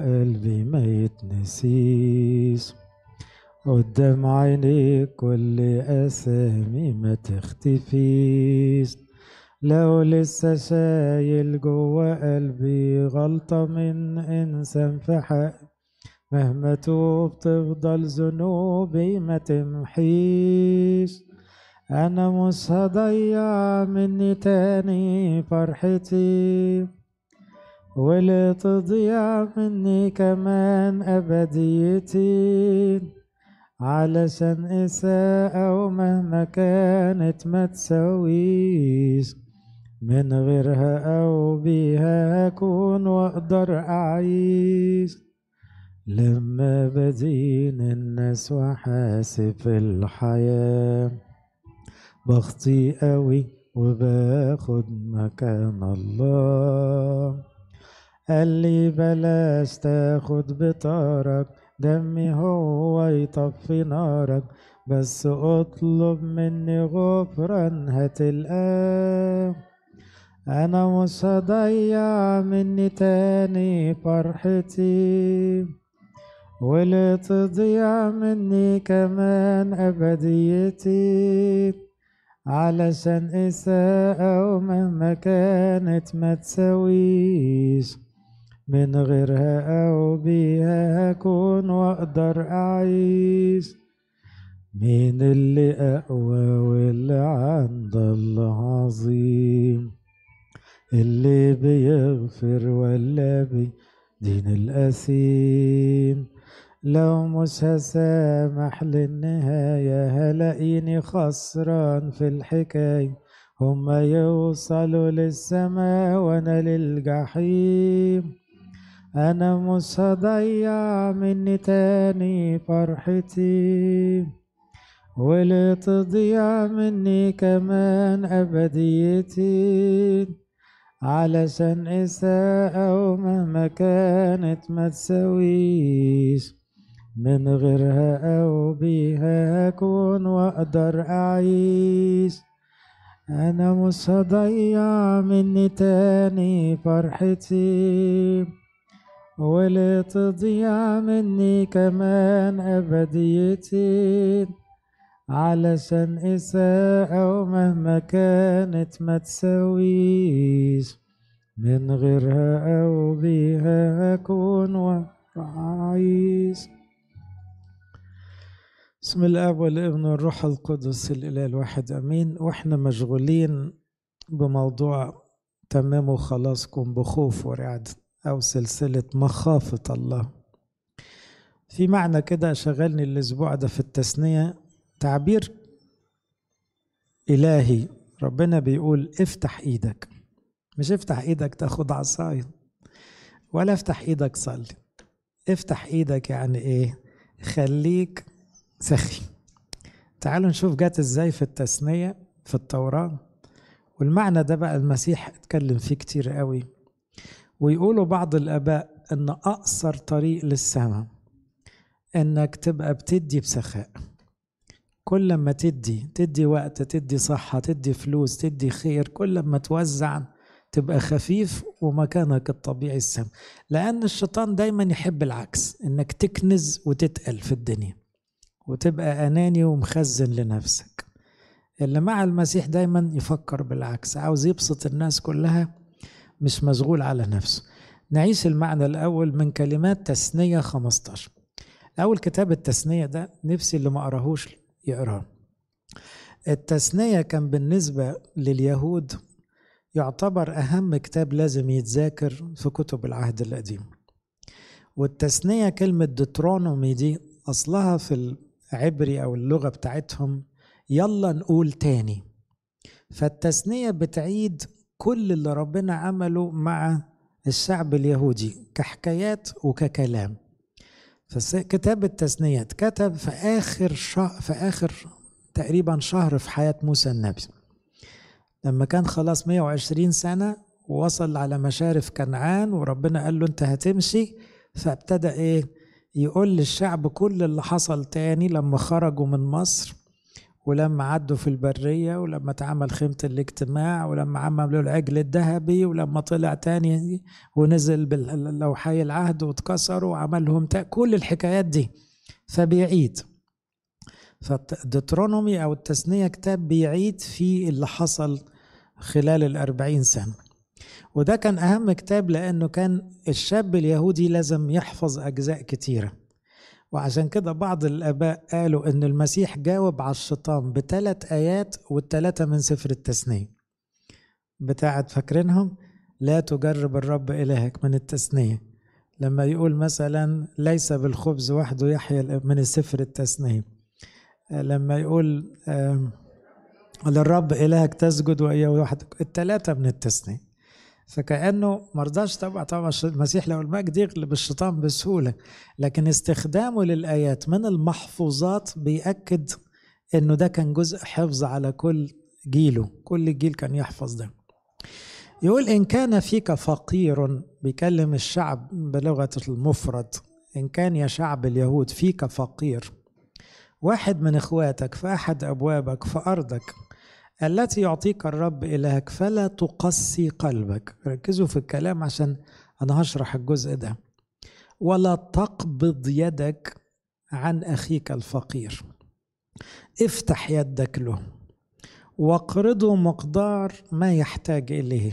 قلبي ما يتنسيش قدام عينيك، كل اسامي ما تختفيش. لو لسه شايل جوا قلبي غلطة من انسان في حق، مهما توب تفضل ذنوبي ما تمحيش. انا مش هضيع مني تاني فرحتي، ولا تضيع مني كمان ابديتي. علشان اساءة ومهما كانت ما تسويش، من غيرها او بيها هكون واقدر اعيش. لما بدين الناس وحاسب الحياة، بخطي قوي وباخد مكان الله. قال لي بلاش تاخد بطارك، دمي هو يطفي نارك، بس اطلب مني غفران هتلقاه. انا مش هضيع مني تاني فرحتي، ولا تضيع مني كمان ابديتي. علشان اساءة ومهما كانت ما تسويش، من غيرها أو بيها هكون وأقدر أعيش. مين اللي أقوى واللي عند الله عظيم، اللي بيغفر ولا بيدين الأثيم. لو مش هسامح للنهاية هلاقيني خسران في الحكاية، هما يوصلوا للسماء وأنا للجحيم. أنا مش هضيع مني تاني فرحتي، ولا تضيع مني كمان أبديتي. علشان إساءة ومهما كانت ما تسويش، من غيرها أو بيها هكون وأقدر أعيش. أنا مش هضيع مني تاني فرحتي، ولا تضيع مني كمان أبديتي. علشان إساءة ومهما كانت ما تسويش، من غيرها أو بيها هكون وعايش. بسم الآب والابن والروح القدس الإله الواحد أمين. وإحنا مشغولين بموضوع تمموا خلاصكم بخوف ورعد، أو سلسلة مخافة الله. في معنى كده شغلني الأسبوع ده في التثنية، تعبير إلهي. ربنا بيقول افتح إيدك، مش افتح إيدك تاخد عصاية، ولا افتح إيدك صلي. افتح إيدك يعني إيه؟ خليك سخي. تعالوا نشوف جات إزاي في التثنية في التوراة. والمعنى ده بقى المسيح اتكلم فيه كتير قوي. ويقولوا بعض الآباء إن أقصر طريق للسماء إنك تبقى بتدي بسخاء. كل ما تدي وقت، تدي صحة، تدي فلوس، تدي خير، كل ما توزع تبقى خفيف ومكانك الطبيعي السم. لأن الشيطان دايما يحب العكس، إنك تكنز وتتقل في الدنيا وتبقى أناني ومخزن لنفسك. اللي مع المسيح دايما يفكر بالعكس، عاوز يبسط الناس كلها، مش مشغول على نفسه. نعيش المعنى الأول من كلمات تثنية 15. أول كتاب التثنية ده نفسي اللي ما قراهوش يقراه. التثنية كان بالنسبة لليهود يعتبر أهم كتاب لازم يتذاكر في كتب العهد القديم. والتثنية كلمة ديترونومي دي أصلها في العبري أو اللغة بتاعتهم يلا نقول تاني. فالتثنية بتعيد كل اللي ربنا عمله مع الشعب اليهودي كحكايات وككلام. فكتاب التثنية اتكتب في آخر تقريبا شهر في حياة موسى النبي، لما كان خلاص 120 سنة ووصل على مشارف كنعان، وربنا قال له أنت هتمشي. فابتدأ إيه؟ يقول للشعب كل اللي حصل تاني لما خرجوا من مصر، ولما عدوا في البرية ولما اتعمل خيمة الاجتماع ولما عملوا العجل الذهبي ولما طلع تاني ونزل باللوحي العهد واتكسروا وعملهم كل الحكايات دي. فبيعيد، فالديترونومي أو التثنية كتاب بيعيد في اللي حصل خلال 40 سنة. وده كان أهم كتاب لأنه كان الشاب اليهودي لازم يحفظ أجزاء كتيرة، وعشان كده بعض الآباء قالوا إن المسيح جاوب على الشيطان ب3 آيات والتلاتة من سفر التثنية بتاعت، فاكرينهم؟ لا تجرب الرب إلهك من التثنية، لما يقول مثلا ليس بالخبز وحده يحيى، من السفر التثنية، لما يقول للرب إلهك تسجد وإياه وحدك، التلاتة من التثنية. فكأنه مرضاش طبعا المسيح لو المجد يغلب الشيطان بسهولة، لكن استخدامه للآيات من المحفوظات بيأكد أنه ده كان جزء حفظ على كل جيله، كل جيل كان يحفظ ده. يقول إن كان فيك فقير، بيكلم الشعب بلغة المفرد، إن كان يا شعب اليهود فيك فقير، واحد من إخواتك في أحد أبوابك في أرضك التي يعطيك الرب إلهك فلا تقسي قلبك. ركزوا في الكلام عشان أنا هشرح الجزء ده. ولا تقبض يدك عن أخيك الفقير، افتح يدك له واقرضه مقدار ما يحتاج إليه.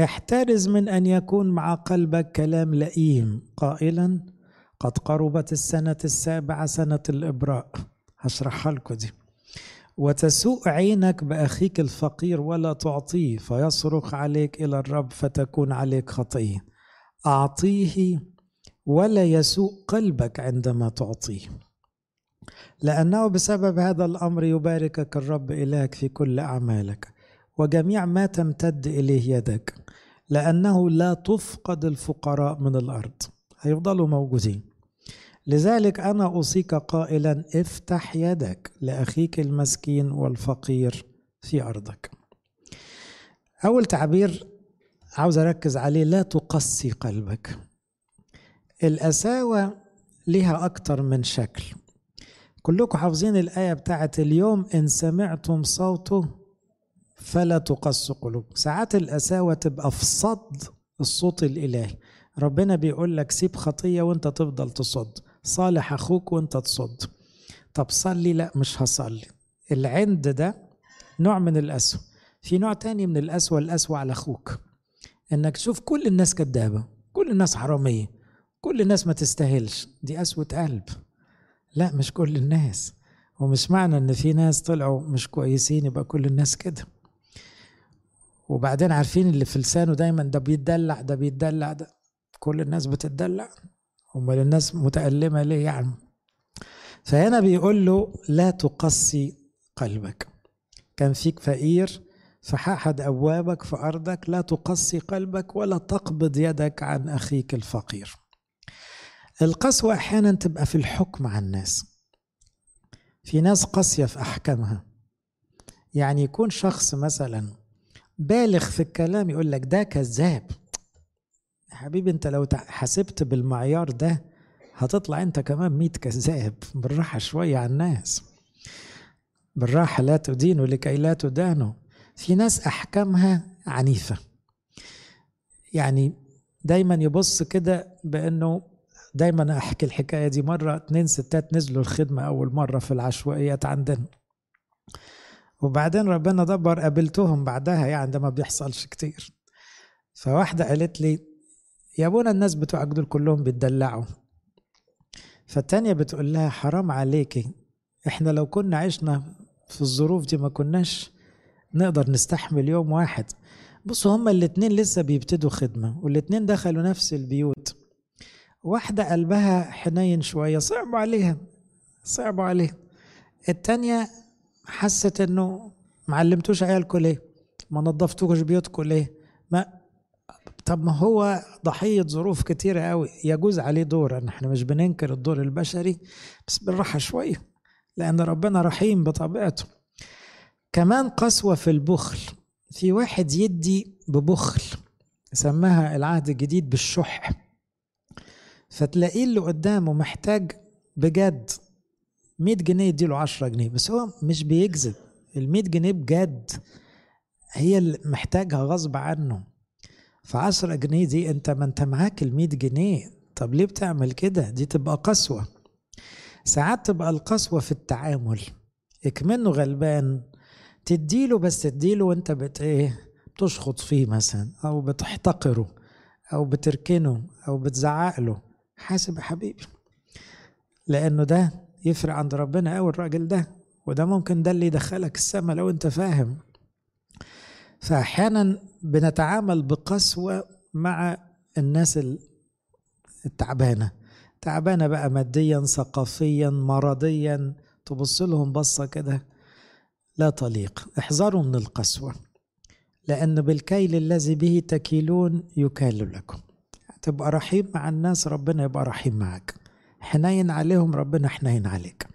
احترز من أن يكون مع قلبك كلام لئيم قائلا قد قربت السنة السابعة سنة الإبراء، هشرحها لكم دي، وتسوء عينك بأخيك الفقير ولا تعطيه فيصرخ عليك إلى الرب فتكون عليك خطية. أعطيه ولا يسوء قلبك عندما تعطيه، لأنه بسبب هذا الأمر يباركك الرب إلهك في كل أعمالك وجميع ما تمتد إليه يدك، لأنه لا تفقد الفقراء من الأرض، هيفضلوا موجودين. لذلك أنا أوصيك قائلا افتح يدك لأخيك المسكين والفقير في أرضك. أول تعبير عاوز أركز عليه، لا تقسي قلبك. القساوة لها أكتر من شكل. كلكم حافظين الآية بتاعت اليوم إن سمعتم صوته فلا تقسوا قلوبكم. ساعات القساوة تبقى في صد الصوت الإلهي، ربنا بيقول لك سيب خطية وانت تفضل تصد، صالح أخوك وانت تصد، طب صلي، لا مش هصلي. العند ده نوع من القسوة. في نوع تاني من القسوة، القسوة على أخوك، إنك تشوف كل الناس كدابة، كل الناس حرامية، كل الناس ما تستاهلش، دي قسوة قلب. لا مش كل الناس، ومش معنى إن في ناس طلعوا مش كويسين يبقى كل الناس كده. وبعدين عارفين اللي في لسانه دايما ده بيتدلع، ده بيتدلع، ده كل الناس بتتدلع، امال الناس متألمة ليه يعني؟ فهنا بيقول له لا تقسي قلبك. كان فيك فقير فححد أبوابك في أرضك، لا تقسي قلبك ولا تقبض يدك عن أخيك الفقير. القسوة أحيانا تبقى في الحكم على الناس، في ناس قاسية في أحكامها، يعني يكون شخص مثلا بالغ في الكلام يقول لك ده كذاب. حبيبي انت لو حسبت بالمعيار ده هتطلع انت كمان 100 كذاب. بالراحة شوية على الناس، بالراحة، لا تدينوا لكي لا تدانوا. في ناس احكامها عنيفة، يعني دايما يبص كده بانه، دايما احكي الحكاية دي، مرة 2 ستات نزلوا الخدمة اول مرة في العشوائيات عندنا، وبعدين ربنا دبر، قابلتهم بعدها يعني ده ما بيحصلش كتير. فواحدة قالت لي يا ابونا الناس بتوعك دول كلهم بيتدلعوا، فالتانية بتقول لها حرام عليكي، احنا لو كنا عشنا في الظروف دي ما كناش نقدر نستحمل يوم واحد. بصوا هما الاتنين لسه بيبتدوا خدمة، والاتنين دخلوا نفس البيوت، واحدة قلبها حنين شوية، صعبوا عليها صعبوا عليها، التانية حست انه ما علمتوش عيالكوا ليه، ما نظفتوش بيوتكوا ليه، ما طب ما هو ضحية ظروف كتيرة قوي، يجوز عليه دور، احنا مش بننكر الدور البشري، بس بالراحة شوية لأن ربنا رحيم بطبيعته. كمان قسوة في البخل، في واحد يدي ببخل، سماها العهد الجديد بالشح، فتلاقيه اللي قدامه محتاج بجد 100 جنيه يديله 10 جنيه بس هو مش بيكذب. ال 100 جنيه بجد هي اللي محتاجها غصب عنه. ف 10 جنيه دي انت ما انت معاك ال 100 جنيه، طب ليه بتعمل كده؟ دي تبقى قسوة. ساعات تبقى القسوة في التعامل، اكمنه غلبان تديله، بس تديله وانت بت ايه بتشخط فيه مثلا، او بتحتقره، او بتركنه، او بتزعقله. حاسب يا حبيبي، لانه ده يفرق عند ربنا قوي الراجل ده، وده ممكن ده اللي يدخلك السما لو انت فاهم. فاحيانا بنتعامل بقسوة مع الناس التعبانة، تعبانة بقى ماديا، ثقافيا، مرضيا، تبص لهم بصة كده لا طليق. احذروا من القسوة، لأن بالكيل الذي به تكيلون يكال لكم. تبقى رحيم مع الناس ربنا يبقى رحيم معك، حنين عليهم ربنا حنين عليك.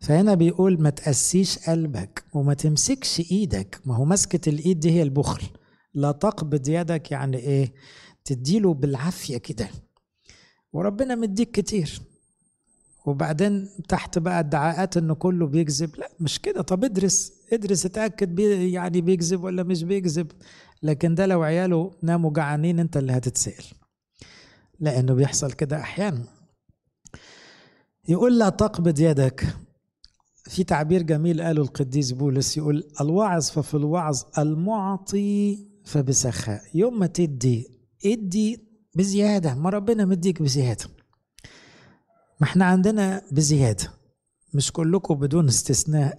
فهنا بيقول ما تقسيش قلبك وما تمسكش ايدك. ما هو مسكة الايد دي هي البخل. لا تقبض يدك، يعني ايه؟ تديله بالعافية كده وربنا مديك كتير، وبعدين تحت بقى ادعاءات انه كله بيكذب. لا مش كده، طب ادرس اتأكد يعني بيكذب ولا مش بيكذب. لكن ده لو عياله ناموا جعانين انت اللي هتتسأل، لانه بيحصل كده احيانا. يقول لا تقبض يدك. في تعبير جميل قاله القديس بولس، يقول الواعظ ففي الوعظ، المعطي فبسخاء. يوم ما تدي ادي بزيادة، ما ربنا مديك بزيادة. ما احنا عندنا بزيادة، مش كلكم بدون استثناء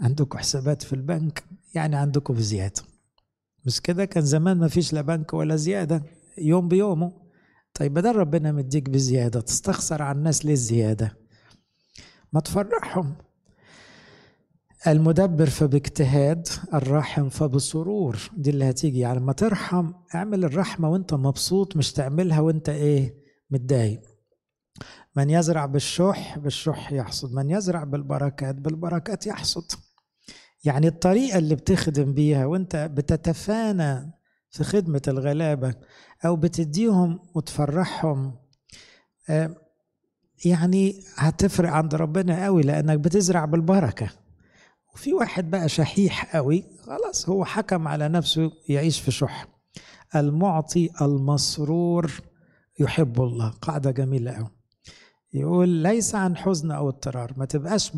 عندكم حسابات في البنك، يعني عندكم بزيادة. مش كده؟ كان زمان ما فيش لا بنك ولا زيادة، يوم بيومه. طيب بدل ربنا مديك بزيادة تستخسر على الناس ليه الزيادة؟ ما تفرحهم. المدبر فباجتهاد، الراحم فبسرور. دي اللي هتيجي، يعني لما ترحم اعمل الرحمة وانت مبسوط، مش تعملها وانت ايه متضايق. من يزرع بالشح بالشح يحصد، من يزرع بالبركات بالبركات يحصد. يعني الطريقة اللي بتخدم بيها وانت بتتفانى في خدمة الغلابة، او بتديهم وتفرحهم، يعني هتفرق عند ربنا قوي، لانك بتزرع بالبركة. وفي واحد بقى شحيح قوي، خلاص هو حكم على نفسه يعيش في شح. المعطي المسرور يحب الله. قاعدة جميلة قوي. يقول ليس عن حزن او اضطرار. ما تبقاش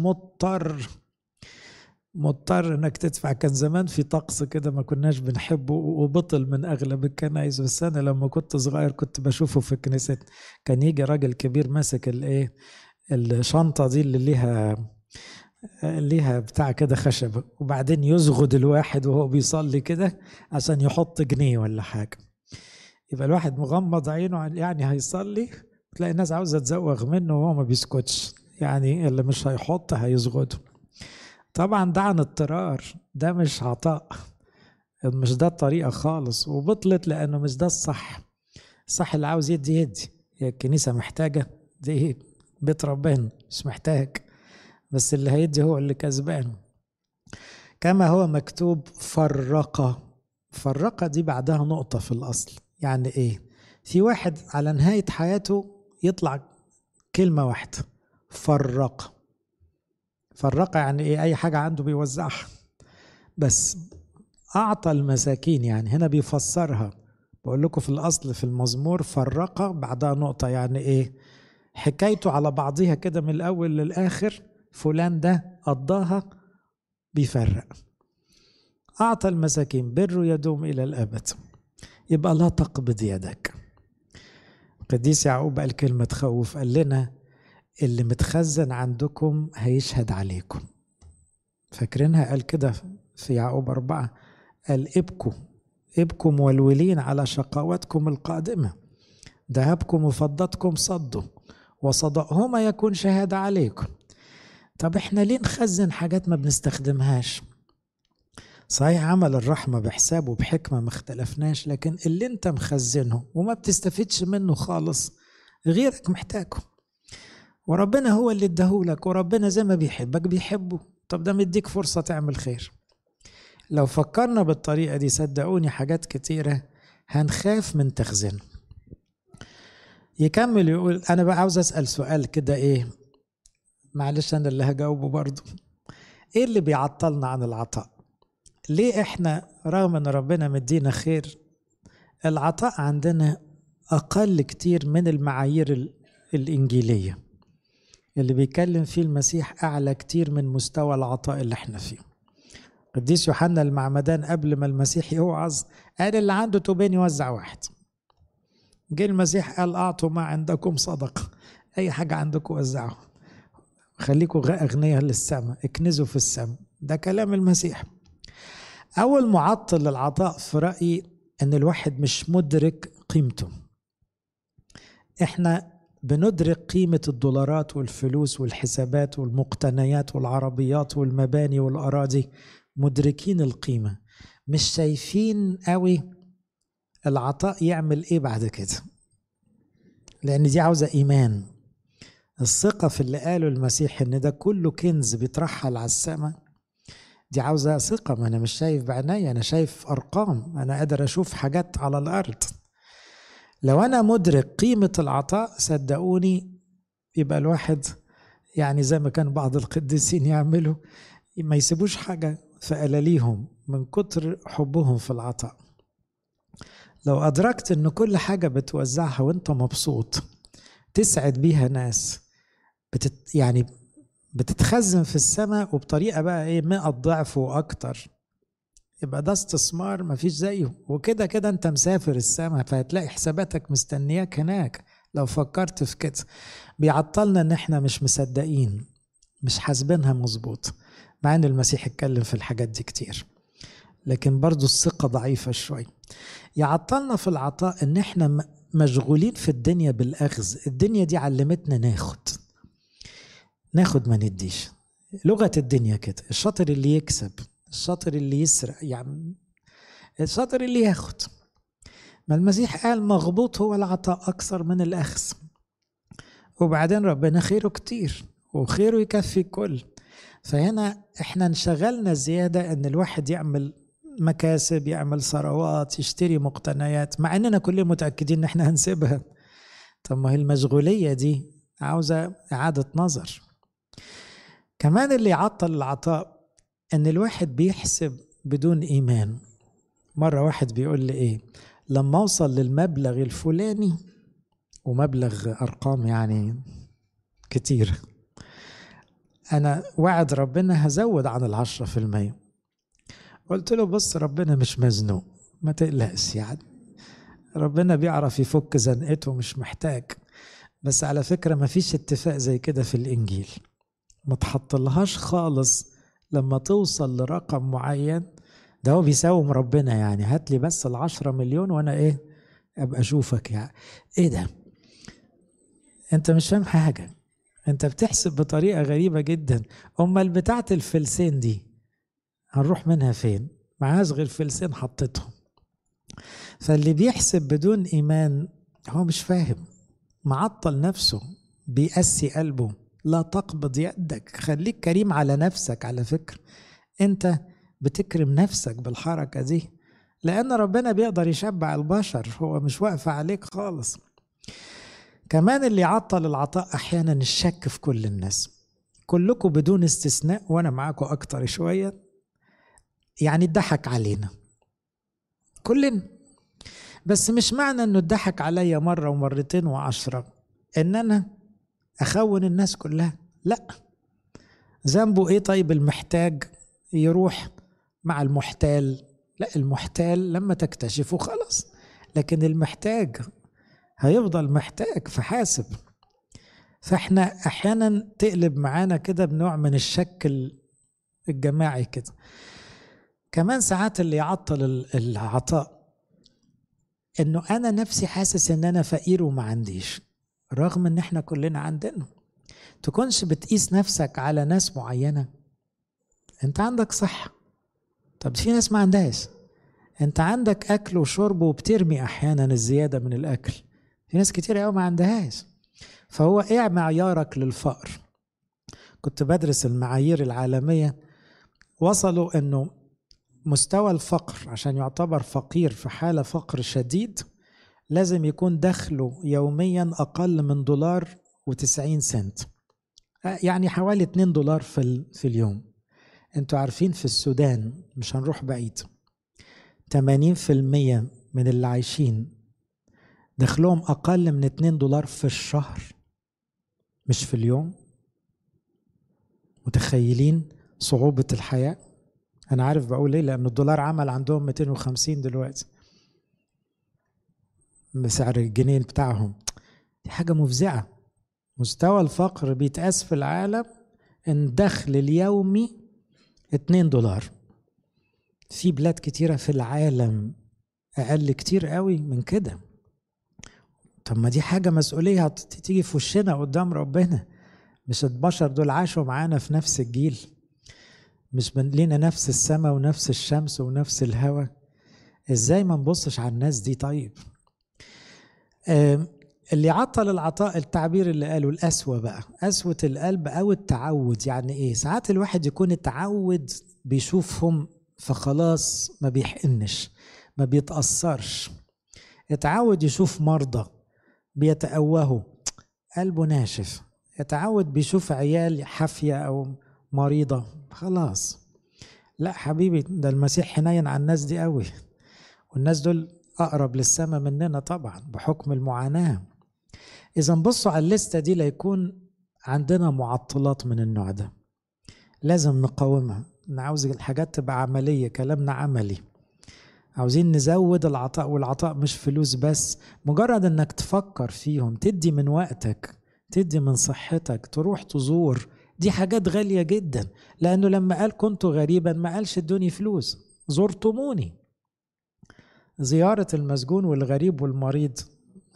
مضطر انك تدفع. كان زمان في طقس كده ما كناش بنحبه، وبطل من اغلب الكنائس، بس انا لما كنت صغير كنت بشوفه في الكنيسة. كان يجي راجل كبير ماسك الايه الشنطة دي اللي ليها بتاع كده خشبة، وبعدين يزغد الواحد وهو بيصلي كده عشان يحط جنيه ولا حاجة. يبقى الواحد مغمض عينه يعني هيصلي، تلاقي الناس عاوزة تزوغ منه وهو ما بيسكتش، يعني اللي مش هيحط هيزغده. طبعا ده عن اضطرار، ده مش عطاء، مش ده الطريقة خالص. وبطلت لأنه مش ده الصح. الصح اللي عاوز يدي. هي الكنيسة محتاجة، دي بيت ربنا مش محتاج، بس اللي هيدي هو اللي كسبان. كما هو مكتوب فرقة دي بعدها نقطة في الأصل. يعني إيه؟ في واحد على نهاية حياته يطلع كلمة واحدة، فرقة. يعني إيه؟ أي حاجة عنده بيوزعها، بس أعطى المساكين. يعني هنا بيفسرها، بقول لكم في الأصل في المزمور فرقة بعدها نقطة. يعني إيه؟ حكايته على بعضها كده من الأول للآخر، فلان ده قضاها بيفرق. أعطى المساكين، بره يدوم إلى الأبد. يبقى لا تقبض يدك. قديس يعقوب قال كلمة تخوف، قال لنا اللي متخزن عندكم هيشهد عليكم. فاكرينها؟ قال كده في يعقوب 4، قال ابكوا مولولين على شقاوتكم القادمة، ذهبكم وفضتكم صدوا، وصدأهما يكون شهادة عليكم. طب احنا ليه نخزن حاجات ما بنستخدمهاش؟ صحيح عمل الرحمة بحساب وبحكمة ما اختلفناش، لكن اللي انت مخزنه وما بتستفدش منه خالص غيرك محتاجه، وربنا هو اللي اداهولك، وربنا زي ما بيحبك بيحبه. طب ده مديك فرصة تعمل خير. لو فكرنا بالطريقة دي صدقوني حاجات كتيرة هنخاف من تخزينه. يكمل يقول، أنا بقى عاوز أسأل سؤال كده، إيه معلش أنا اللي هجاوبه برضو. إيه اللي بيعطلنا عن العطاء؟ ليه إحنا رغم إن ربنا مدينا خير العطاء عندنا أقل كتير من المعايير الإنجيلية اللي بيتكلم فيه المسيح، أعلى كتير من مستوى العطاء اللي إحنا فيه. قديس يوحنا المعمدان قبل ما المسيح يوعظ قال اللي عنده طوبين يوزع واحد. جه المسيح قال أعطوا ما عندكم صدقة، أي حاجة عندكم وزعوها، خليكم أغنياء للسماء، اكنزوا في السماء. ده كلام المسيح. أول معطل للعطاء في رأيي أن الواحد مش مدرك قيمته. إحنا بندرك قيمة الدولارات والفلوس والحسابات والمقتنيات والعربيات والمباني والأراضي، مدركين القيمة، مش شايفين قوي العطاء يعمل إيه بعد كده، لأن دي عاوزة إيمان. الثقة في اللي قاله المسيح إن ده كله كنز بيترحل على السماء، دي عاوزة ثقة. ما أنا مش شايف بعناية، أنا شايف أرقام، أنا قادر أشوف حاجات على الأرض. لو أنا مدرك قيمة العطاء صدقوني يبقى الواحد يعني زي ما كان بعض القديسين يعملوا، ما يسيبوش حاجة في قلاليهم من كتر حبهم في العطاء. لو أدركت إن كل حاجة بتوزعها وإنت مبسوط تسعد بيها ناس، يعني بتتخزن في السماء وبطريقة بقى إيه 100 ضعف وأكتر، يبقى ده استثمار مفيش زيه. وكده كده أنت مسافر السماء، فهتلاقي حساباتك مستنياك هناك. لو فكرت في كده بيعطلنا إن إحنا مش مصدقين، مش حاسبينها مظبوط، مع إن المسيح اتكلم في الحاجات دي كتير، لكن برضو الثقة ضعيفة شوي. يعطلنا في العطاء ان احنا مشغولين في الدنيا بالأخذ. الدنيا دي علمتنا ناخد ناخد ما نديش، لغة الدنيا كده. الشاطر اللي يكسب، الشاطر اللي يسرق، يعني الشاطر اللي ياخد. ما المسيح قال مغبوط هو العطاء أكثر من الأخذ. وبعدين ربنا خيره كتير وخيره يكفي الكل. فهنا احنا انشغلنا زيادة ان الواحد يعمل مكاسب، يعمل ثروات، يشتري مقتنيات، مع اننا كلنا متأكدين ان احنا هنسيبها. طب ما هي المشغولية دي عاوزة اعادة نظر. كمان اللي يعطل العطاء ان الواحد بيحسب بدون ايمان. مرة واحد بيقول لي ايه، لما اوصل للمبلغ الفلاني، ومبلغ ارقام يعني كتير، أنا وعد ربنا هزود عن 10%. قلت له بص، ربنا مش مزنوق، ما تقلقش، يعني ربنا بيعرف يفك زنقته، مش محتاج. بس على فكرة ما فيش اتفاق زي كده في الإنجيل، ما تحطلهاش خالص. لما توصل لرقم معين ده هو بيساوم ربنا، يعني هات لي بس 10 مليون وأنا إيه أبقى أشوفك. يعني إيه ده؟ أنت مش فاهم حاجة، انت بتحسب بطريقة غريبة جدا. امال بتاعة الفلسين دي هنروح منها فين؟ معهاش غير فلسين حطيتهم. فاللي بيحسب بدون ايمان هو مش فاهم، معطل نفسه، بيقسي قلبه. لا تقبض يدك، خليك كريم على نفسك. على فكرة انت بتكرم نفسك بالحركة دي، لان ربنا بيقدر يشبع البشر، هو مش واقف عليك خالص. كمان اللي يعطل العطاء أحيانا الشك في كل الناس، كلكم بدون استثناء، وأنا معاكم أكتر شوية، يعني الضحك علينا كلنا. بس مش معنى أنه الضحك عليا مرة ومرتين و10 أن أنا أخون الناس كلها. لا، ذنبه إيه طيب المحتاج يروح مع المحتال؟ لا، المحتال لما تكتشفه خلاص، لكن المحتاج هيفضل محتاج، فحاسب. فاحنا احيانا تقلب معانا كده بنوع من الشك الجماعي كده. كمان ساعات اللي يعطل العطاء انه انا نفسي حاسس ان انا فقير وما عنديش، رغم ان احنا كلنا عندنا. تكونش بتقيس نفسك على ناس معينة. انت عندك صحة، طب في ناس ما عندهاش. انت عندك اكل وشرب وبترمي احيانا الزيادة من الاكل، في ناس كتير قوي ما عندهاش. فهو ايه معيارك للفقر؟ كنت بدرس المعايير العالمية، وصلوا انه مستوى الفقر عشان يعتبر فقير في حالة فقر شديد لازم يكون دخله يوميا اقل من $1.90، يعني حوالي $2 في اليوم. انتوا عارفين في السودان، مش هنروح بعيد، 80% من اللي عايشين دخلهم أقل من $2 في الشهر، مش في اليوم. متخيلين صعوبة الحياة؟ أنا عارف بقول إيه، لأن الدولار عمل عندهم 250 دلوقتي بسعر الجنيه بتاعهم. دي حاجة مفزعة. مستوى الفقر بيتقاس في العالم إن الدخل اليومي $2. في بلاد كتيرة في العالم أقل كتير قوي من كده. طب ما دي حاجة مسؤولية هتيجي في وشنا قدام ربنا. مش البشر دول عاشوا معانا في نفس الجيل؟ مش لينا نفس السماء ونفس الشمس ونفس الهواء؟ ازاي ما نبصش على الناس دي؟ طيب اللي عطل العطاء، التعبير اللي قاله القسوة بقى، قسوة القلب أو التعود. يعني إيه؟ ساعات الواحد يكون اتعود بيشوفهم فخلاص ما بيحقنش، ما بيتأثرش. اتعود يشوف مرضى بيتأوهوا، قلبه ناشف. اتعود بيشوف عيال حافية أو مريضة، خلاص. لا حبيبي، ده المسيح حنين على الناس دي قوي، والناس دول أقرب للسماء مننا طبعا بحكم المعاناة. إذا بصوا على الليستة دي ليكون عندنا معطلات من النوع ده، لازم نقاومها. أنا عاوز الحاجات تبقى عملية، كلامنا عملي. عاوزين نزود العطاء، والعطاء مش فلوس بس، مجرد إنك تفكر فيهم، تدي من وقتك، تدي من صحتك، تروح تزور. دي حاجات غالية جدا، لأنه لما قال كنت غريبا ما قالش ادوني فلوس، زرتموني. زيارة المسجون والغريب والمريض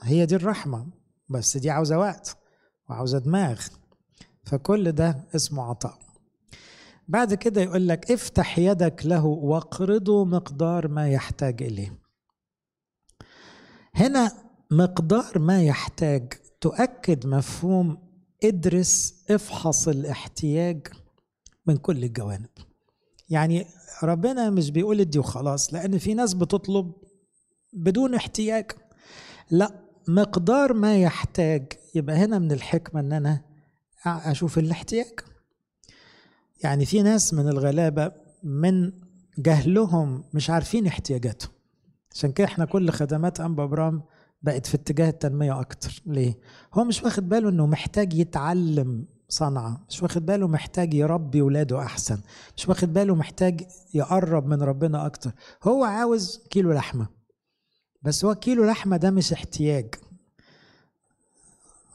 هي دي الرحمة، بس دي عاوزة وقت وعاوزة دماغ. فكل ده اسمه عطاء. بعد كده يقول لك افتح يدك له واقرضه مقدار ما يحتاج إليه. هنا مقدار ما يحتاج تؤكد مفهوم ادرس، افحص الاحتياج من كل الجوانب. يعني ربنا مش بيقول ادي وخلاص، لأن في ناس بتطلب بدون احتياج. لا، مقدار ما يحتاج. يبقى هنا من الحكمة إن أنا أشوف الاحتياج. يعني في ناس من الغلابة من جهلهم مش عارفين احتياجاتهم، عشان كده احنا كل خدمات أنبا برام بقت في اتجاه التنمية أكتر. ليه؟ هو مش واخد باله إنه محتاج يتعلم صنعة، مش واخد باله محتاج يربي ولاده أحسن، مش واخد باله محتاج يقرب من ربنا أكتر. هو عاوز كيلو لحمة بس، هو كيلو لحمة ده مش احتياج،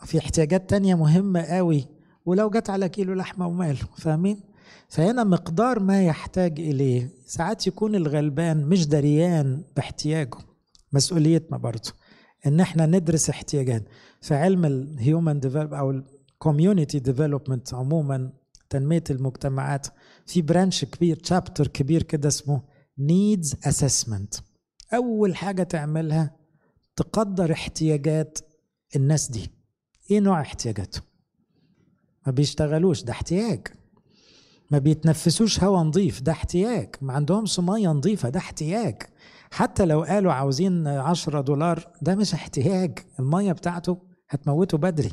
في احتياجات تانية مهمة قوي ولو جت على كيلو لحمة وماله. فاهمين؟ فهنا مقدار ما يحتاج إليه. ساعات يكون الغلبان مش دريان باحتياجه. مسؤوليتنا برضه إن احنا ندرس احتياجات. في علم الهيومن ديفلوب أو كوميونيتي ديفلوبمنت عموما، تنمية المجتمعات، في برانش كبير، تشابتر كبير كده اسمه نيدز اسسمنت. أول حاجة تعملها تقدر احتياجات الناس دي، إيه نوع احتياجاته؟ ما بيشتغلوش، ده احتياج. ما بيتنفسوش هواء نظيف، ده احتياج. ما عندهمش مية نظيفة، ده احتياج. حتى لو قالوا عاوزين $10 ده مش احتياج، المية بتاعته هتموته بدري.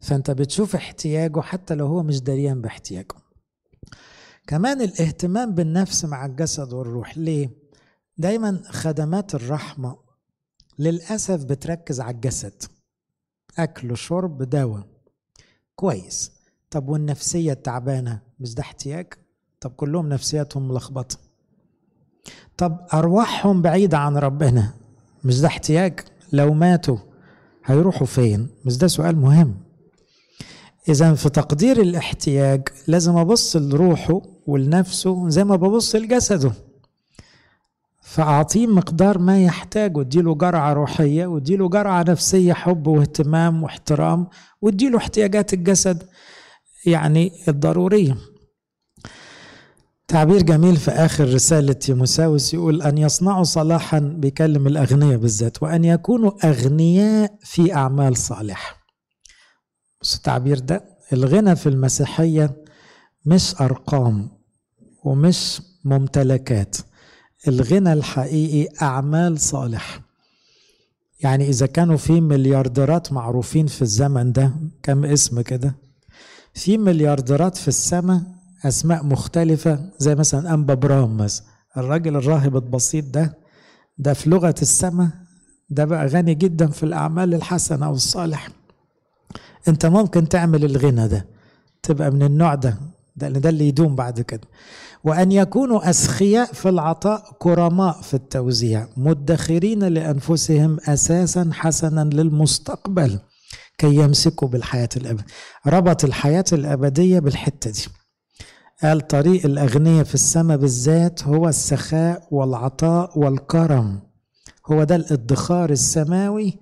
فأنت بتشوف احتياجه حتى لو هو مش دريان باحتياجه. كمان الاهتمام بالنفس مع الجسد والروح. ليه؟ دايما خدمات الرحمة للأسف بتركز على الجسد، أكل وشرب دواء كويس. طب والنفسية التعبانة مش ده احتياج؟ طب كلهم نفسياتهم ملخبطة. طب أرواحهم بعيدة عن ربنا، مش ده احتياج؟ لو ماتوا هيروحوا فين؟ مش ده سؤال مهم؟ إذا في تقدير الاحتياج لازم أبص لروحه ولنفسه زي ما ببص لجسده، فأعطيه مقدار ما يحتاج، واديله جرعة روحية، واديله جرعة نفسية، حب واهتمام واحترام، واديله احتياجات الجسد يعني الضرورية. تعبير جميل في آخر رسالة تيموثاوس يقول أن يصنعوا صلاحا، بيكلم الأغنياء بالذات، وأن يكونوا أغنياء في أعمال صالحة. بص التعبير ده، الغنى في المسيحية مش أرقام ومش ممتلكات، الغنى الحقيقي أعمال صالحة. يعني إذا كانوا في مليارديرات معروفين في الزمن ده، كم اسم كده، في مليارديرات في السماء اسماء مختلفه، زي مثلا انبا برام مثلا، الراجل الراهب البسيط ده في لغه السماء ده بقى غني جدا في الاعمال الحسنه او الصالح. انت ممكن تعمل الغنى ده، تبقى من النوع ده اللي يدوم بعد كده. وأن يكونوا أسخياء في العطاء كرماء في التوزيع، مدخرين لأنفسهم أساسا حسنا للمستقبل كي يمسكوا بالحياة الأبدية. ربط الحياة الأبدية بالحتة دي، قال طريق الأغنياء في السماء بالذات هو السخاء والعطاء والكرم، هو ده الادخار السماوي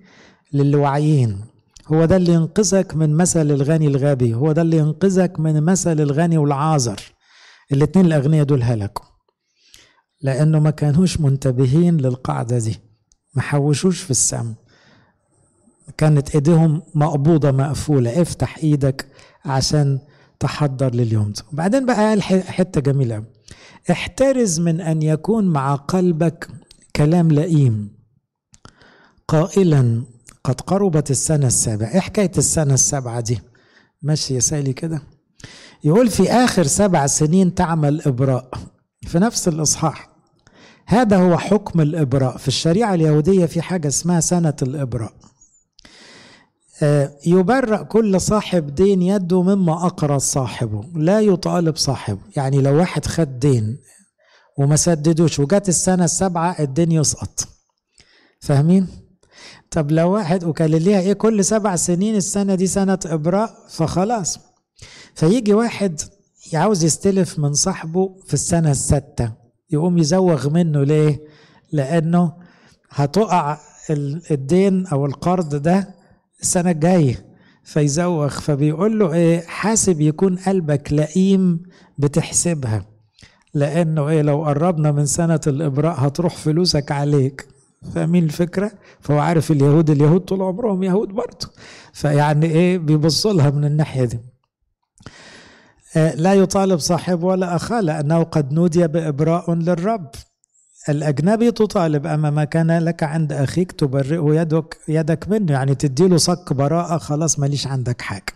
للواعيين، هو ده اللي ينقذك من مثل الغني الغبي، هو ده اللي ينقذك من مثل الغني والعازر. الاتنين الأغنياء دول هلكوا لأنه ما كانوش منتبهين للقاعدة دي، ما حوشوش في السم، كانت ايديهم مقبوضة مقفولة. افتح ايدك عشان تحضر لليوم ده. وبعدين بقى حتة جميلة، احترز من أن يكون مع قلبك كلام لئيم قائلا قد قربت السنة السابعة. ايه حكاية السنة السابعة دي؟ ماشي يا سالي كده، يقول في آخر 7 سنين تعمل إبراء، في نفس الإصحاح. هذا هو حكم الإبراء في الشريعة اليهودية، في حاجة اسمها سنة الإبراء. يبرأ كل صاحب دين يده مما أقرض صاحبه، لا يطالب صاحبه. يعني لو واحد خد دين وما سددوش وجات السنة السابعة الدين يسقط، فاهمين؟ طب لو واحد وكان ليها ايه كل 7 سنين السنة دي سنة إبراء، فخلاص. فيجي واحد عاوز يستلف من صاحبه في السنة السادسة، يقوم يزوغ منه. ليه؟ لأنه هتقع الدين أو القرض ده السنة الجاية، فيزوغ. فبيقول له إيه؟ حاسب يكون قلبك لئيم بتحسبها، لأنه إيه؟ لو قربنا من سنة الإبراء هتروح فلوسك عليك. فاهمين الفكرة؟ فهو عارف اليهود طول عمرهم يهود برضه، فيعني إيه بيبصوا لها من الناحية دي. لا يطالب صاحبه ولا أخاه لأنه قد نودي بإبراء للرب. الأجنبي تطالب، أما ما كان لك عند أخيك تبرئه يدك منه، يعني تديله صك براءة، خلاص ماليش عندك حاجة،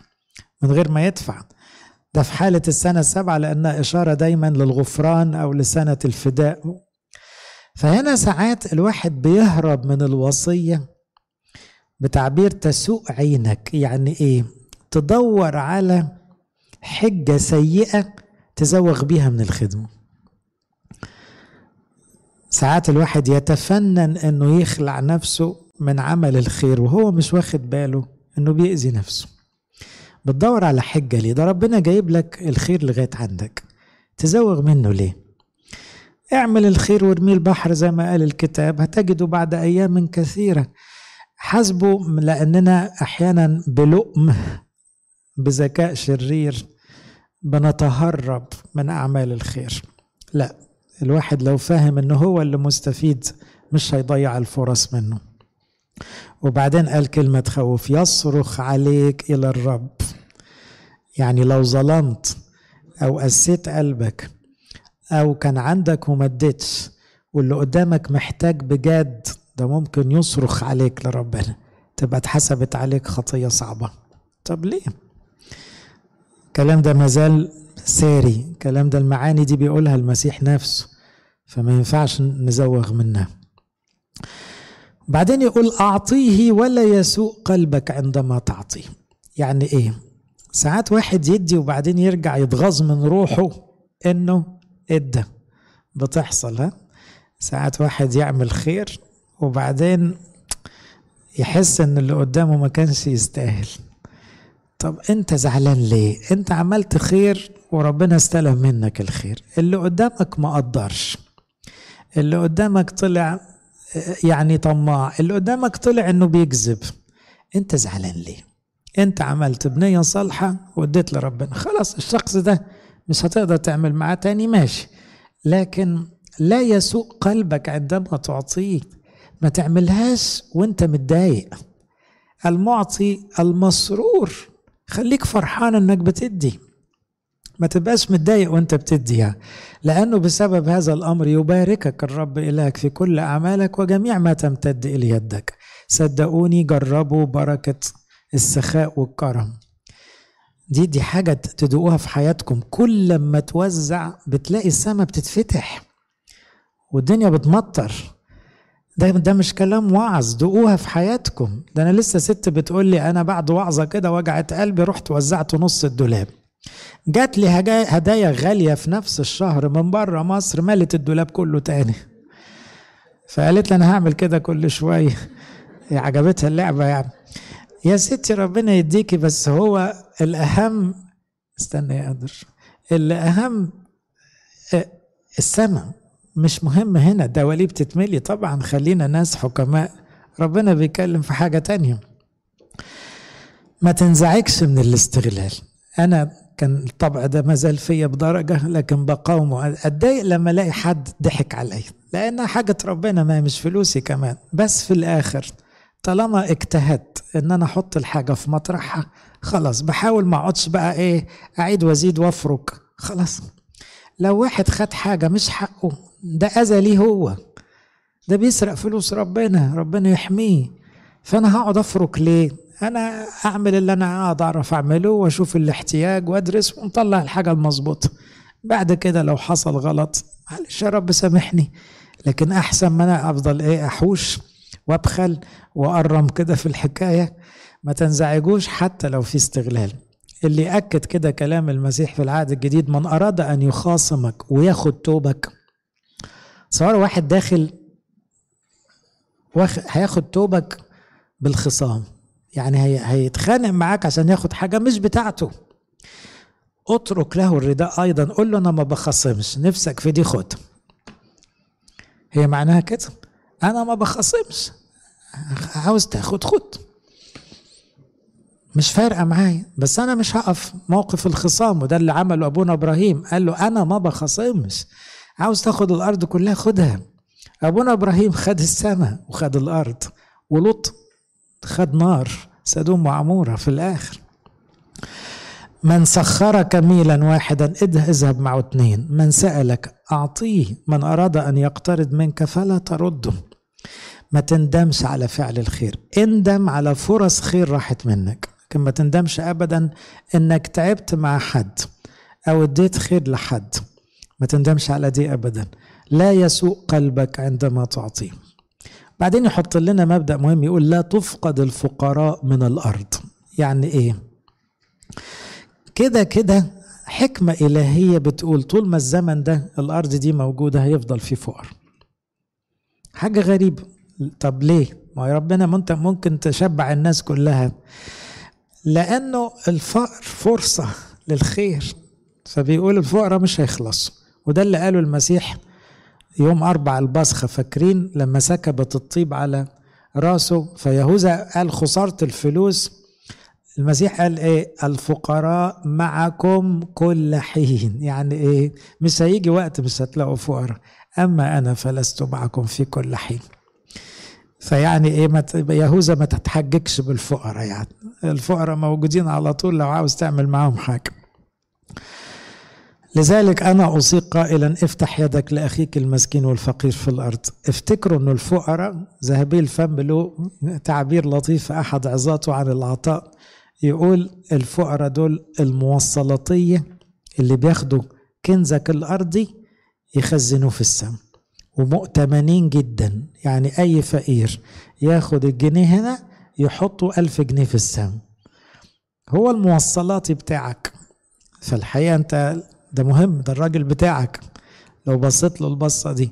من غير ما يدفع. ده في حالة السنة السابعة لأنها إشارة دايما للغفران أو لسنة الفداء. فهنا ساعات الواحد بيهرب من الوصية بتعبير تسوء عينك. يعني إيه؟ تدور على حجة سيئة تزوغ بيها من الخدمة. ساعات الواحد يتفنن انه يخلع نفسه من عمل الخير وهو مش واخد باله انه بيأذي نفسه. بتدور على حجة ليه؟ ده ربنا جايب لك الخير لغاية عندك، تزوغ منه ليه؟ اعمل الخير وارميه البحر زي ما قال الكتاب، هتجده بعد ايام كثيرة. حاسبه، لاننا احيانا بلؤم بذكاء شرير بنتهرب من أعمال الخير. لا، الواحد لو فاهم إنه هو اللي مستفيد مش هيضيع الفرص منه. وبعدين قال كلمة تخوف، يصرخ عليك إلى الرب. يعني لو ظلمت أو قسيت قلبك أو كان عندك وما اديتش واللي قدامك محتاج بجد، ده ممكن يصرخ عليك لربنا، تبقى اتحسبت عليك خطية صعبة. طب ليه؟ الكلام ده مازال ساري، الكلام ده المعاني دي بيقولها المسيح نفسه، فما ينفعش نزوغ منها. بعدين يقول أعطيه ولا يسوء قلبك عندما تعطيه. يعني إيه؟ ساعات واحد يدي وبعدين يرجع يتغاظ من روحه إنه إدى، بتحصل. ها؟ ساعات واحد يعمل خير وبعدين يحس إن اللي قدامه ما كانش يستاهل. طب انت زعلان ليه؟ انت عملت خير وربنا استلم منك الخير. اللي قدامك ما قدرش، اللي قدامك طلع يعني طماع، اللي قدامك طلع انه بيكذب. انت زعلان ليه؟ انت عملت بنية صالحة واديت لربنا، خلاص الشخص ده مش هتقدر تعمل معاه تاني، ماشي. لكن لا يسوء قلبك عندما تعطيه، ما تعملهاش وانت متضايق. المعطي المسرور، خليك فرحان انك بتدي، ما تبقاش متضايق وانت بتديها، لانه بسبب هذا الامر يباركك الرب الهك في كل اعمالك وجميع ما تمتد الى يدك. صدقوني، جربوا بركة السخاء والكرم. دي حاجة تدوقوها في حياتكم. كل لما توزع بتلاقي السما بتتفتح والدنيا بتمطر. ده مش كلام وعظ، دوقوها في حياتكم. ده انا لسه ست بتقول لي انا بعد وعظة كده وجعت قلبي رحت وزعت نص الدولاب. جات لي هدايا غالية في نفس الشهر من بره مصر ملت الدولاب كله تاني. فقالت لي انا هعمل كده كل شوية. عجبتها اللعبة يعني. يا ستي ربنا يديكي، بس هو الأهم، استنى يا قدر، الأهم السماء مش مهم هنا، الدواليب بتتملي طبعا، خلينا ناس حكماء. ربنا بيتكلم في حاجة تانية. ما تنزعجش من الاستغلال. أنا كان الطبع ده مازال فيا بدرجة، لكن بقاومه. أتضايق لما ألاقي حد ضحك عليا، لأنها حاجة ربنا، ما مش فلوسي كمان. بس في الآخر طالما اجتهدت ان انا احط الحاجه في مطرحها خلاص، بحاول ما اقعدش بقى ايه اعيد وازيد وافرك. خلاص لو واحد خد حاجه مش حقه ده اذى ليه، هو ده بيسرق فلوس ربنا، ربنا يحميه. فانا هقعد افرك ليه؟ انا اعمل اللي انا قاعد اعرف اعمله واشوف الاحتياج وادرس ونطلع الحاجه المظبوطه. بعد كده لو حصل غلط معلش يا رب سامحني، لكن احسن ما انا افضل ايه احوش وابخل وأقرم كده في الحكاية. ما تنزعجوش حتى لو في استغلال. اللي أكد كده كلام المسيح في العهد الجديد، من أراد أن يخاصمك وياخد توبك، صار واحد داخل هياخد توبك بالخصام، يعني هيتخانق معاك عشان ياخد حاجة مش بتاعته. اترك له الرداء أيضا، قل له أنا ما بخصمش، نفسك في دي خد. هي معناها كده أنا ما بخصمش، عاوز تاخد خد، مش فارقة معايا، بس أنا مش هقف موقف الخصام. وده اللي عمله أبونا إبراهيم، قال له أنا ما بخصمش، عاوز تاخد الأرض كلها خدها. أبونا إبراهيم خد السماء وخد الأرض، ولوط خد نار سدوم وعمورة في الآخر. من سخرك ميلا واحدا اذهب معه اتنين، من سألك أعطيه، من أراد أن يقترض منك فلا ترده. ما تندمش على فعل الخير، اندم على فرص خير راحت منك، لكن ما تندمش أبدا إنك تعبت مع حد أو اديت خير لحد، ما تندمش على دي أبدا. لا يسوء قلبك عندما تعطيه. بعدين يحط لنا مبدأ مهم، يقول لا تفقد الفقراء من الأرض. يعني إيه؟ كده حكمة إلهية بتقول طول ما الزمن ده الأرض دي موجودة هيفضل في فقر. حاجة غريبة. طب ليه؟ ما ربنا ممكن تشبع الناس كلها، لأنه الفقر فرصة للخير، فبيقول الفقراء مش هيخلصوا. وده اللي قاله المسيح يوم 4 الباسخة، فاكرين لما سكبت الطيب على راسه فيهوذا قال خسارة الفلوس، المسيح قال ايه؟ الفقراء معكم كل حين. يعني ايه؟ مش هيجي وقت مش هتلاقوا فقراء، اما انا فلست معكم في كل حين. فيعني ايه؟ يهوذا ما تتحججش بالفقراء، يعني الفقراء موجودين على طول لو عاوز تعمل معاهم حاجه. لذلك انا اصيغ قائلا افتح يدك لاخيك المسكين والفقير في الارض. افتكروا ان الفقراء ذهبي الفم. له تعبير لطيف احد عظاته عن العطاء، يقول الفقراء دول الموصلاتية اللي بياخدوا كنزك الأرضي يخزنوه في السماء، ومؤتمنين جدا. يعني أي فقير ياخد الجنيه هنا يحطوا 1000 جنيه في السماء، هو الموصلاتي بتاعك. فالحقيقة أنت ده مهم، ده الراجل بتاعك لو بصيت له البصة دي.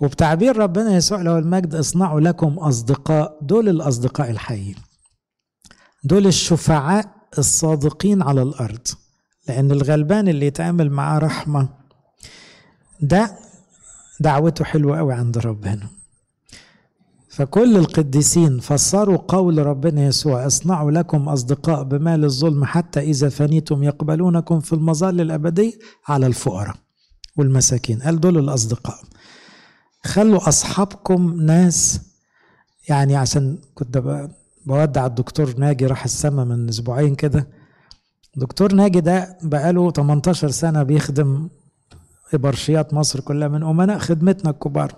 وبتعبير ربنا يسوع له المجد، اصنعوا لكم أصدقاء. دول الأصدقاء الحقيقيين، دول الشفعاء الصادقين على الأرض، لأن الغلبان اللي يتعامل معاه رحمة ده دعوته حلوة قوي عند ربنا. فكل القديسين فسروا قول ربنا يسوع اصنعوا لكم أصدقاء بمال الظلم حتى إذا فنيتم يقبلونكم في المظل الأبدي، على الفقراء والمساكين. قال دول الأصدقاء، خلوا أصحابكم ناس. يعني عشان كنت بقى بودع الدكتور ناجي، راح السما من اسبوعين كده. دكتور ناجي ده بقاله 18 سنة بيخدم إبرشيات مصر كلها من أمناء خدمتنا الكبار.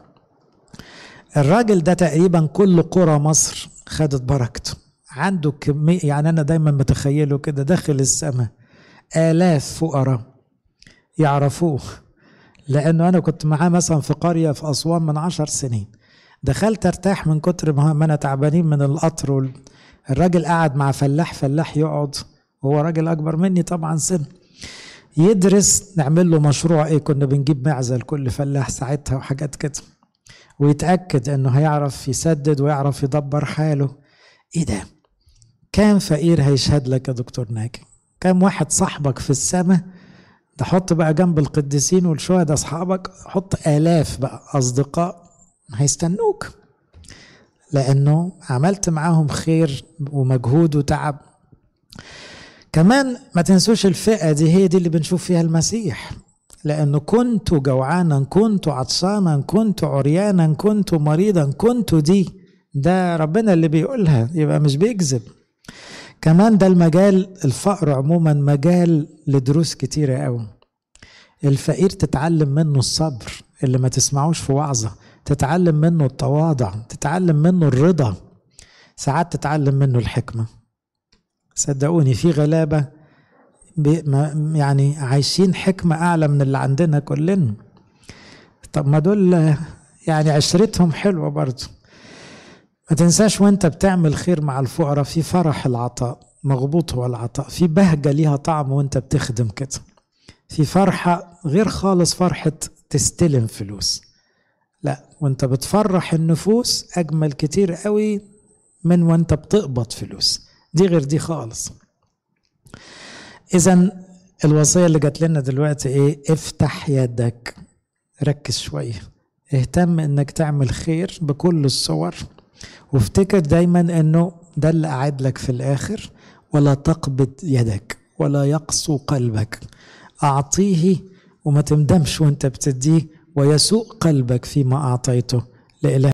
الراجل ده تقريبا كل قرى مصر خدت بركته، عنده كمية. يعني أنا دايما متخيله كده داخل السما آلاف فقراء يعرفوه، لأنه أنا كنت معاه مثلا في قرية في أسوان من 10 سنين، دخلت أرتاح من كتر ما أنا تعبانين من القطر. الراجل قعد مع فلاح يقعد، وهو راجل أكبر مني طبعا سن، يدرس نعمل له مشروع إيه، كنا بنجيب معزل كل فلاح ساعتها وحاجات كده، ويتأكد أنه هيعرف يسدد ويعرف يدبر حاله. إيه ده؟ كام فقير هيشهد لك يا دكتور ناجي، كام واحد صاحبك في السماء ده، حط بقى جنب القديسين والشهداء أصحابك، حط آلاف بقى أصدقاء هيستنوك، لأنه عملت معاهم خير ومجهود وتعب. كمان ما تنسوش الفئة دي، هي دي اللي بنشوف فيها المسيح، لأنه كنت جوعانا، كنت عطشانا، كنت عريانا، كنت مريضا، كنت ده ربنا اللي بيقولها، يبقى مش بيكذب. كمان ده المجال، الفقر عموما مجال لدروس كتيرة قوي. الفقير تتعلم منه الصبر اللي ما تسمعوش في وعظة، تتعلم منه التواضع، تتعلم منه الرضا، ساعات تتعلم منه الحكمة. صدقوني في غلابة يعني عايشين حكمة أعلى من اللي عندنا كلنا. طب ما دول يعني عشرتهم حلوة برضو. ما تنساش وانت بتعمل خير مع الفقراء في فرح العطاء، مغبوط هو العطاء، في بهجة ليها طعم وانت بتخدم كده، في فرحة غير خالص فرحة تستلم فلوس، لا، وانت بتفرح النفوس أجمل كتير قوي من وانت بتقبض فلوس، دي غير دي خالص. إذن الوصية اللي جات لنا دلوقتي إيه؟ افتح يدك، ركز شوية، اهتم إنك تعمل خير بكل الصور، وافتكر دايما إنه ده اللي قاعد لك في الآخر. ولا تقبض يدك ولا يقسو قلبك، أعطيه وما تندمش وانت بتديه، ويسوء قلبك فيما أعطيته لإله